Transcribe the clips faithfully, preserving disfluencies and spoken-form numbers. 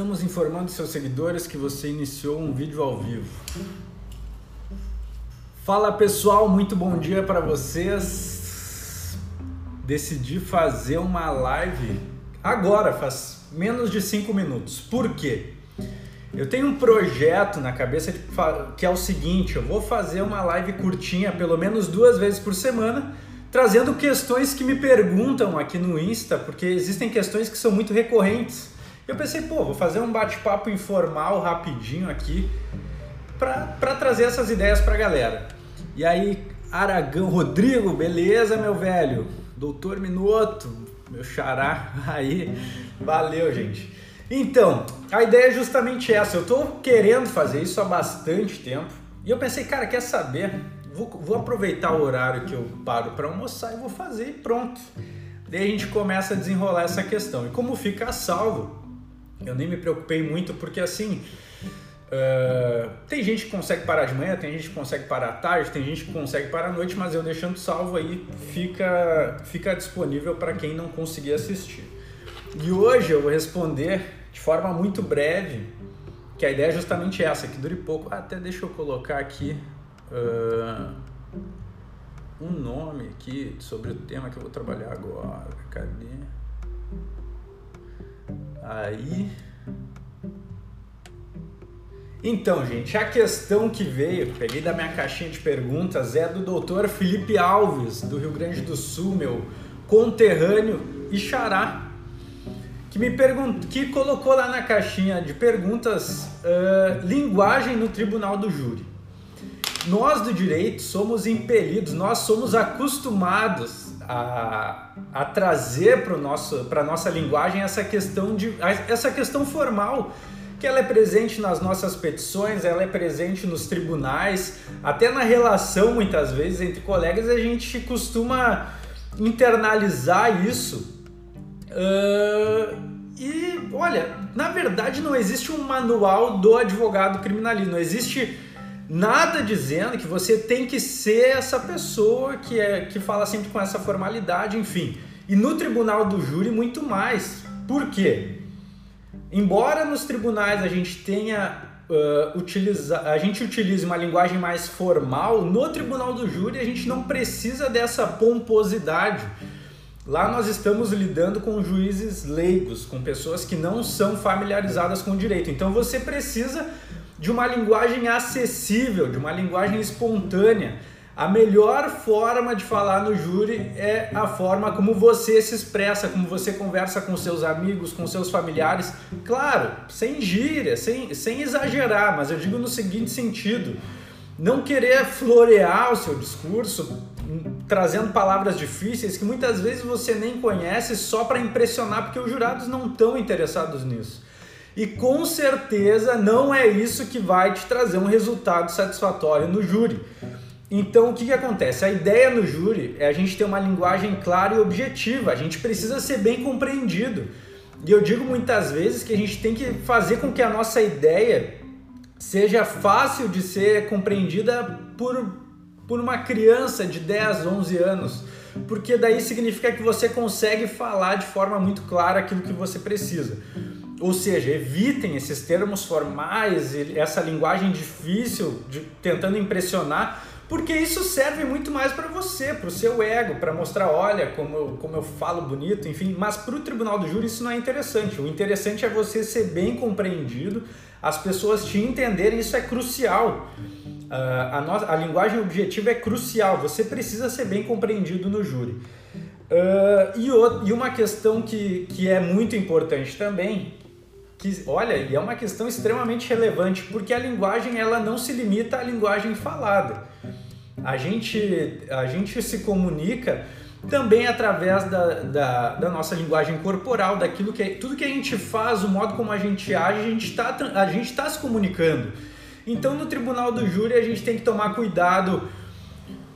Estamos informando seus seguidores que você iniciou um vídeo ao vivo. Fala pessoal, muito bom dia para vocês. Decidi fazer uma live agora, faz menos de cinco minutos. Por quê? Eu tenho um projeto na cabeça que é o seguinte: eu vou fazer uma live curtinha, pelo menos duas vezes por semana, trazendo questões que me perguntam aqui no Insta, porque existem questões que são muito recorrentes. Eu pensei, pô, vou fazer um bate-papo informal, rapidinho aqui, para trazer essas ideias para a galera. E aí, Aragão, Rodrigo, beleza, meu velho? Doutor Minotto, meu xará, aí, valeu, gente. Então, a ideia é justamente essa. Eu tô querendo fazer isso há bastante tempo, e eu pensei, cara, quer saber? Vou, vou aproveitar o horário que eu paro para almoçar e vou fazer e pronto. Daí a gente começa a desenrolar essa questão. E como fica salvo, eu nem me preocupei muito, porque assim, uh, tem gente que consegue parar de manhã, tem gente que consegue parar à tarde, tem gente que consegue parar à noite, mas eu deixando salvo aí, fica, fica disponível para quem não conseguir assistir. E hoje eu vou responder de forma muito breve, que a ideia é justamente essa, que dure pouco. Até deixa eu colocar aqui uh, um nome aqui sobre o tema que eu vou trabalhar agora. Cadê? Aí, então, gente, a questão que veio, peguei da minha caixinha de perguntas, é do doutor Felipe Alves, do Rio Grande do Sul, meu conterrâneo e xará, que me perguntou, que colocou lá na caixinha de perguntas, uh, linguagem no tribunal do júri. Nós do direito somos impelidos, nós somos acostumados A, a trazer para a nossa linguagem essa questão, de, essa questão formal, que ela é presente nas nossas petições, ela é presente nos tribunais, até na relação, muitas vezes, entre colegas, a gente costuma internalizar isso. Uh, e, olha, na verdade não existe um manual do advogado criminalista, não existe nada dizendo que você tem que ser essa pessoa que, é, que fala sempre com essa formalidade, enfim. E no tribunal do júri, muito mais. Por quê? Embora nos tribunais a gente tenha uh, utiliza, a gente utilize uma linguagem mais formal, no tribunal do júri a gente não precisa dessa pomposidade. Lá nós estamos lidando com juízes leigos, com pessoas que não são familiarizadas com o direito. Então você precisa de uma linguagem acessível, de uma linguagem espontânea. A melhor forma de falar no júri é a forma como você se expressa, como você conversa com seus amigos, com seus familiares. Claro, sem gíria, sem, sem exagerar, mas eu digo no seguinte sentido: não querer florear o seu discurso, trazendo palavras difíceis que muitas vezes você nem conhece só para impressionar, porque os jurados não estão interessados nisso. E com certeza não é isso que vai te trazer um resultado satisfatório no júri. Então o que, que acontece? A ideia no júri é a gente ter uma linguagem clara e objetiva, a gente precisa ser bem compreendido. E eu digo muitas vezes que a gente tem que fazer com que a nossa ideia seja fácil de ser compreendida por, por uma criança de dez, onze anos. Porque daí significa que você consegue falar de forma muito clara aquilo que você precisa. Ou seja, evitem esses termos formais, essa linguagem difícil, de, tentando impressionar, porque isso serve muito mais para você, para o seu ego, para mostrar, olha, como eu, como eu falo bonito, enfim. Mas para o tribunal do júri isso não é interessante. O interessante é você ser bem compreendido, as pessoas te entenderem, isso é crucial. Uh, a, nossa, a linguagem objetiva é crucial, você precisa ser bem compreendido no júri. Uh, e, outra, e uma questão que, que é muito importante também, que, olha, e é uma questão extremamente relevante, porque a linguagem ela não se limita à linguagem falada. A gente, a gente se comunica também através da, da, da nossa linguagem corporal, daquilo que, tudo que a gente faz, o modo como a gente age, a gente tá, a gente tá se comunicando. Então no tribunal do júri a gente tem que tomar cuidado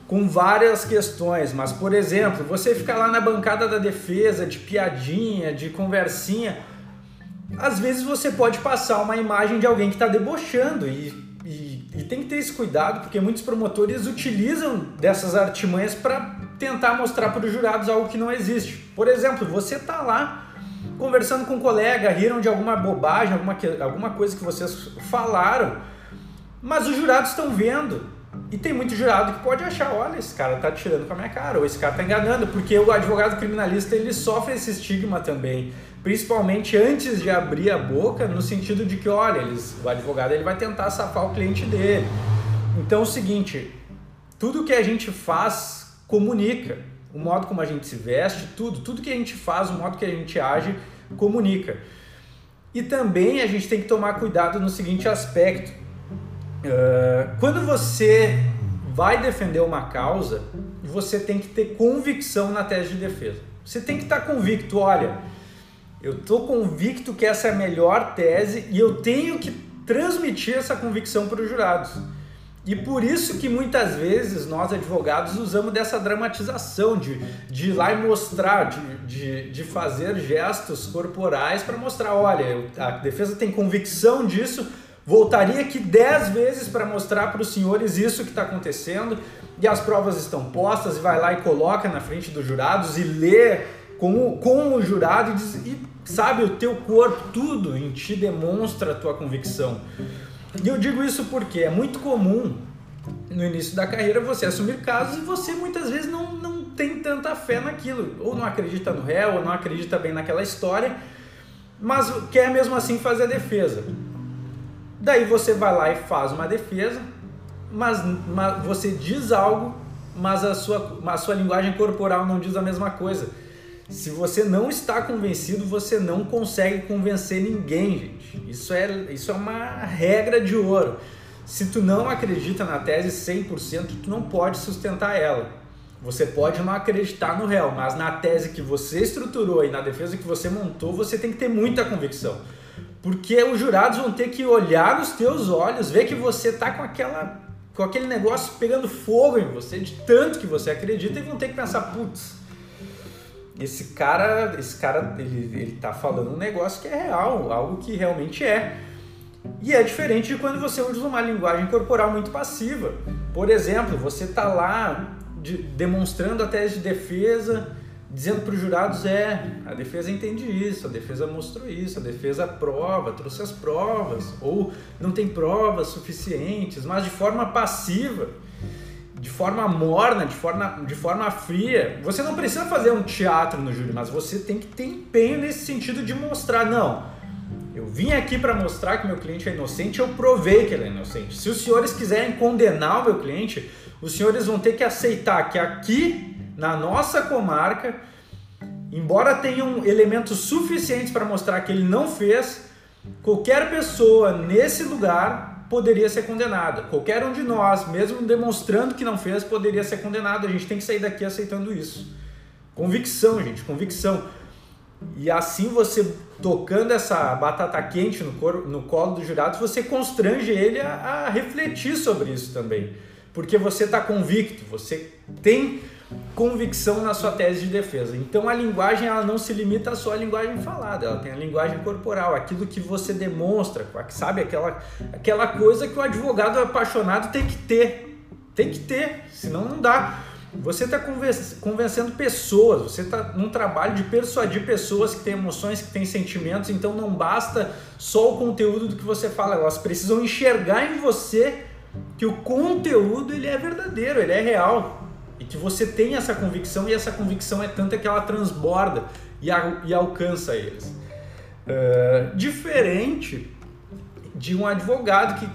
com várias questões, mas por exemplo, você ficar lá na bancada da defesa, de piadinha, de conversinha, às vezes você pode passar uma imagem de alguém que está debochando e, e, e tem que ter esse cuidado, porque muitos promotores utilizam dessas artimanhas para tentar mostrar para os jurados algo que não existe. Por exemplo, você está lá conversando com um colega, riram de alguma bobagem, alguma, alguma coisa que vocês falaram, mas os jurados estão vendo. E tem muito jurado que pode achar, olha, esse cara tá tirando com a minha cara, ou esse cara tá enganando, porque o advogado criminalista, ele sofre esse estigma também, principalmente antes de abrir a boca, no sentido de que, olha, eles, o advogado ele vai tentar safar o cliente dele. Então é o seguinte, tudo que a gente faz comunica, o modo como a gente se veste, tudo, tudo que a gente faz, o modo que a gente age, comunica. E também a gente tem que tomar cuidado no seguinte aspecto, Uh, quando você vai defender uma causa, você tem que ter convicção na tese de defesa. Você tem que estar convicto, olha, eu estou convicto que essa é a melhor tese e eu tenho que transmitir essa convicção para os jurados. E por isso que muitas vezes nós advogados usamos dessa dramatização de, de ir lá e mostrar, de, de, de fazer gestos corporais para mostrar, olha, a defesa tem convicção disso, voltaria aqui dez vezes para mostrar para os senhores isso que está acontecendo e as provas estão postas, e vai lá e coloca na frente dos jurados e lê com o, com o jurado e, diz, e sabe, o teu corpo, tudo em ti demonstra a tua convicção. E eu digo isso porque é muito comum no início da carreira você assumir casos e você muitas vezes não, não tem tanta fé naquilo, ou não acredita no réu, ou não acredita bem naquela história, mas quer mesmo assim fazer a defesa. Daí você vai lá e faz uma defesa, mas, mas você diz algo, mas a, sua, a sua linguagem corporal não diz a mesma coisa. Se você não está convencido, você não consegue convencer ninguém, gente. Isso é, isso é uma regra de ouro. Se tu não acredita na tese cem por cento, tu não pode sustentar ela. Você pode não acreditar no réu, mas na tese que você estruturou e na defesa que você montou, você tem que ter muita convicção. Porque os jurados vão ter que olhar nos teus olhos, ver que você está com, com aquele negócio pegando fogo em você, de tanto que você acredita, e vão ter que pensar, putz, esse cara, esse cara ele, ele tá falando um negócio que é real, algo que realmente é. E é diferente de quando você usa uma linguagem corporal muito passiva. Por exemplo, você está lá de, demonstrando a tese de defesa, dizendo para os jurados, é, a defesa entende isso, a defesa mostrou isso, a defesa prova, trouxe as provas, ou não tem provas suficientes, mas de forma passiva, de forma morna, de forma, de forma fria. Você não precisa fazer um teatro no júri, mas você tem que ter empenho nesse sentido de mostrar, não, eu vim aqui para mostrar que meu cliente é inocente, eu provei que ele é inocente. Se os senhores quiserem condenar o meu cliente, os senhores vão ter que aceitar que aqui, na nossa comarca, embora tenham elementos suficientes para mostrar que ele não fez, qualquer pessoa nesse lugar poderia ser condenada. Qualquer um de nós, mesmo demonstrando que não fez, poderia ser condenado. A gente tem que sair daqui aceitando isso. Convicção, gente, convicção. E assim você, tocando essa batata quente no, cor, no colo dos jurados, você constrange ele a, a refletir sobre isso também. Porque você está convicto, você tem convicção na sua tese de defesa. Então a linguagem, ela não se limita só à linguagem falada, ela tem a linguagem corporal, aquilo que você demonstra, sabe, aquela, aquela coisa que o advogado apaixonado tem que ter, tem que ter, senão não dá. Você está convencendo pessoas, você está num trabalho de persuadir pessoas que têm emoções, que têm sentimentos, então não basta só o conteúdo do que você fala, elas precisam enxergar em você que o conteúdo ele é verdadeiro, ele é real. E que você tem essa convicção, e essa convicção é tanta que ela transborda e, a, e alcança eles. Uh, diferente de um advogado que...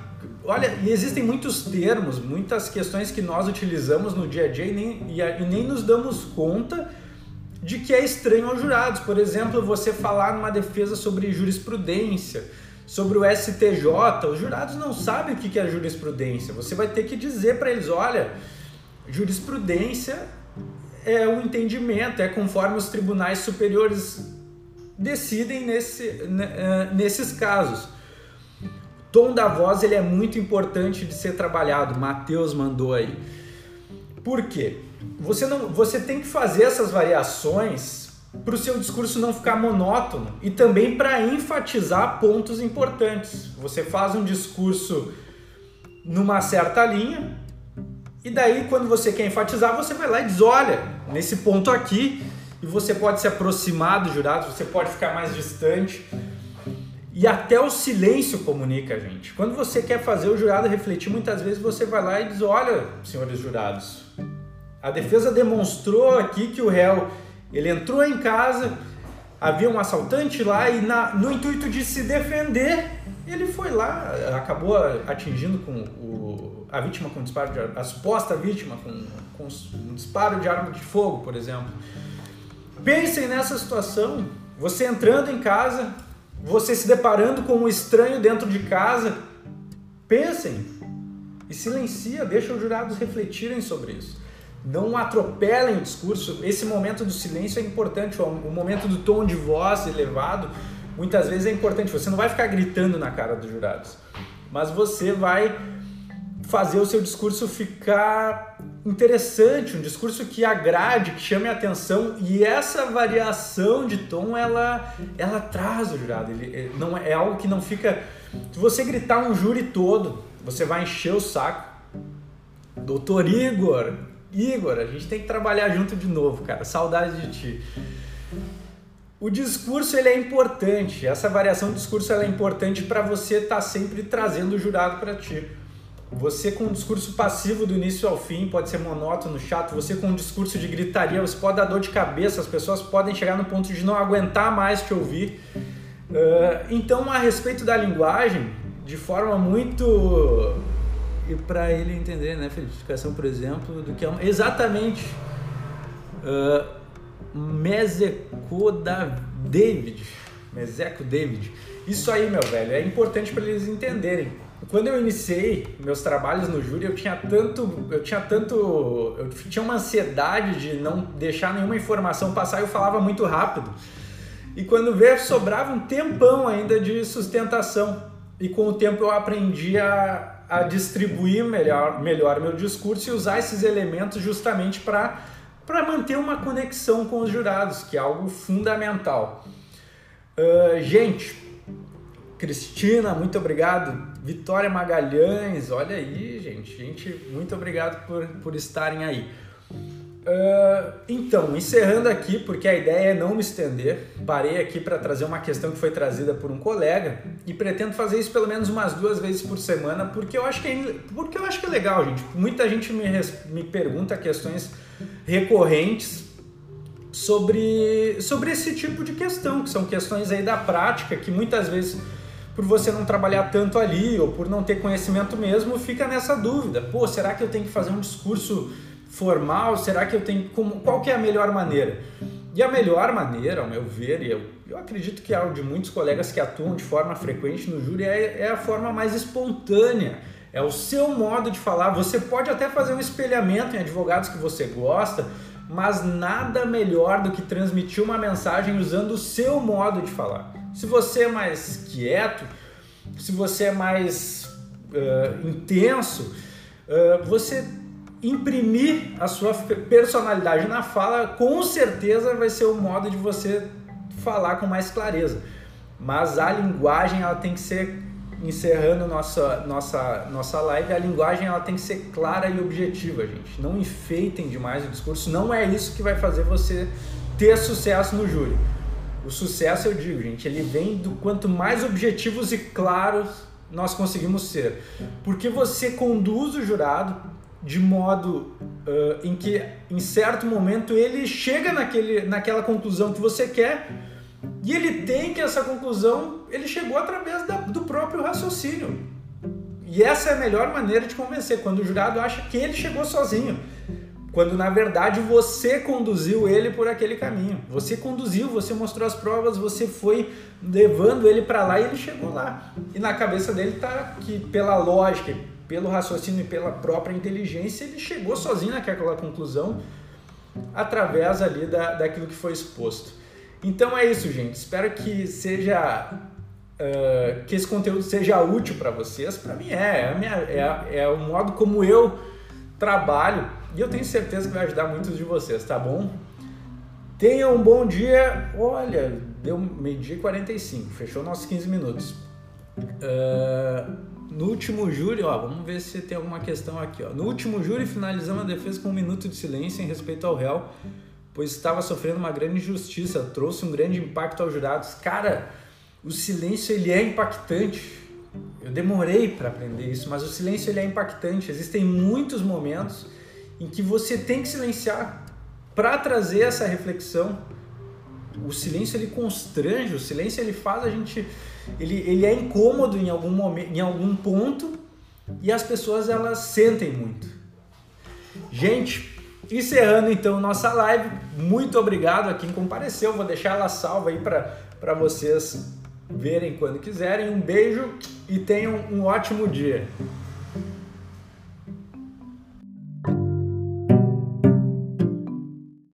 Olha, e existem muitos termos, muitas questões que nós utilizamos no dia a dia e nem, e, e nem nos damos conta de que é estranho aos jurados. Por exemplo, você falar numa defesa sobre jurisprudência, sobre o S T J, os jurados não sabem o que é jurisprudência. Você vai ter que dizer para eles, olha... Jurisprudência é o entendimento, é conforme os tribunais superiores decidem nesse, nesses casos. O tom da voz ele é muito importante de ser trabalhado, Matheus mandou aí. Por quê? Você, não, você tem que fazer essas variações para o seu discurso não ficar monótono e também para enfatizar pontos importantes. Você faz um discurso numa certa linha, e daí, quando você quer enfatizar, você vai lá e diz, olha, nesse ponto aqui, e você pode se aproximar dos jurados, você pode ficar mais distante. E até o silêncio comunica a gente. Quando você quer fazer o jurado refletir, muitas vezes você vai lá e diz: olha, senhores jurados, a defesa demonstrou aqui que o réu, ele entrou em casa, havia um assaltante lá e na, no intuito de se defender, ele foi lá, acabou atingindo com o, a vítima com disparo de a suposta vítima com, com um disparo de arma de fogo, por exemplo. Pensem nessa situação, você entrando em casa, você se deparando com um estranho dentro de casa, pensem e silencia, deixa os jurados refletirem sobre isso. Não atropelem o discurso. Esse momento do silêncio é importante, o momento do tom de voz elevado, muitas vezes é importante. Você não vai ficar gritando na cara dos jurados, mas você vai fazer o seu discurso ficar interessante, um discurso que agrade, que chame a atenção, e essa variação de tom, ela, ela traz o jurado, ele, não, é algo que não fica... Se você gritar um júri todo, você vai encher o saco. Doutor Igor, Igor, a gente tem que trabalhar junto de novo, cara, saudade de ti. O discurso, ele é importante, essa variação do discurso, ela é importante para você estar tá sempre trazendo o jurado para ti. Você com um discurso passivo do início ao fim pode ser monótono, chato. Você com um discurso de gritaria, você pode dar dor de cabeça, as pessoas podem chegar no ponto de não aguentar mais te ouvir. Uh, então, a respeito da linguagem, de forma muito... E para ele entender, né, felificação, por exemplo, do que é... Um... Exatamente. Uh, Mezeco da David. Mezeco David. Isso aí, meu velho, é importante para eles entenderem. Quando eu iniciei meus trabalhos no júri, eu tinha tanto, eu tinha tanto, eu tinha uma ansiedade de não deixar nenhuma informação passar, eu falava muito rápido. E quando veio, sobrava um tempão ainda de sustentação. E com o tempo eu aprendi a, a distribuir melhor, melhor meu discurso e usar esses elementos justamente para para manter uma conexão com os jurados, que é algo fundamental. Uh, gente, Cristina, muito obrigado. Vitória Magalhães, olha aí, gente. Gente, muito obrigado por, por estarem aí. Uh, então, encerrando aqui, porque a ideia é não me estender, parei aqui para trazer uma questão que foi trazida por um colega e pretendo fazer isso pelo menos umas duas vezes por semana, porque eu acho que é, porque eu acho que é legal, gente. Muita gente me, me pergunta questões recorrentes sobre, sobre esse tipo de questão, que são questões aí da prática, que muitas vezes... por você não trabalhar tanto ali ou por não ter conhecimento mesmo, fica nessa dúvida. Pô, será que eu tenho que fazer um discurso formal? Será que eu tenho... Como, qual que é a melhor maneira? E a melhor maneira, ao meu ver, e eu, eu acredito que é o de muitos colegas que atuam de forma frequente no júri, é, é a forma mais espontânea. É o seu modo de falar. Você pode até fazer um espelhamento em advogados que você gosta, mas nada melhor do que transmitir uma mensagem usando o seu modo de falar. Se você é mais quieto, se você é mais uh, intenso, uh, você imprimir a sua personalidade na fala, com certeza vai ser o modo de você falar com mais clareza. Mas a linguagem, ela tem que ser, encerrando nossa, nossa, nossa live, a linguagem ela tem que ser clara e objetiva, gente. Não enfeitem demais o discurso, não é isso que vai fazer você ter sucesso no júri. O sucesso, eu digo, gente, ele vem do quanto mais objetivos e claros nós conseguimos ser. Porque você conduz o jurado de modo uh, em que, em certo momento, ele chega naquele, naquela conclusão que você quer e ele tem que essa conclusão, ele chegou através da, do próprio raciocínio. E essa é a melhor maneira de convencer, quando o jurado acha que ele chegou sozinho. Quando, na verdade, você conduziu ele por aquele caminho. Você conduziu, você mostrou as provas, você foi levando ele para lá e ele chegou lá. E na cabeça dele tá que, pela lógica, pelo raciocínio e pela própria inteligência, ele chegou sozinho naquela conclusão através ali da, daquilo que foi exposto. Então é isso, gente. Espero que seja... Uh, que esse conteúdo seja útil para vocês. Para mim é. É, a minha, é, é o modo como eu trabalho. E eu tenho certeza que vai ajudar muitos de vocês, tá bom? Tenham um bom dia. Olha, deu meio-dia e quarenta e cinco, fechou nossos quinze minutos. Uh, no último júri, ó, vamos ver se tem alguma questão aqui, ó. No último júri, finalizamos a defesa com um minuto de silêncio em respeito ao réu, pois estava sofrendo uma grande injustiça, trouxe um grande impacto aos jurados. Cara, o silêncio ele é impactante. Eu demorei para aprender isso, mas o silêncio ele é impactante. Existem muitos momentos em que você tem que silenciar para trazer essa reflexão. O silêncio ele constrange, o silêncio ele faz a gente, ele, ele é incômodo em algum momento, em algum ponto, e as pessoas elas sentem muito. Gente, encerrando então nossa live, muito obrigado a quem compareceu, vou deixar ela salva aí para vocês verem quando quiserem. Um beijo e tenham um ótimo dia.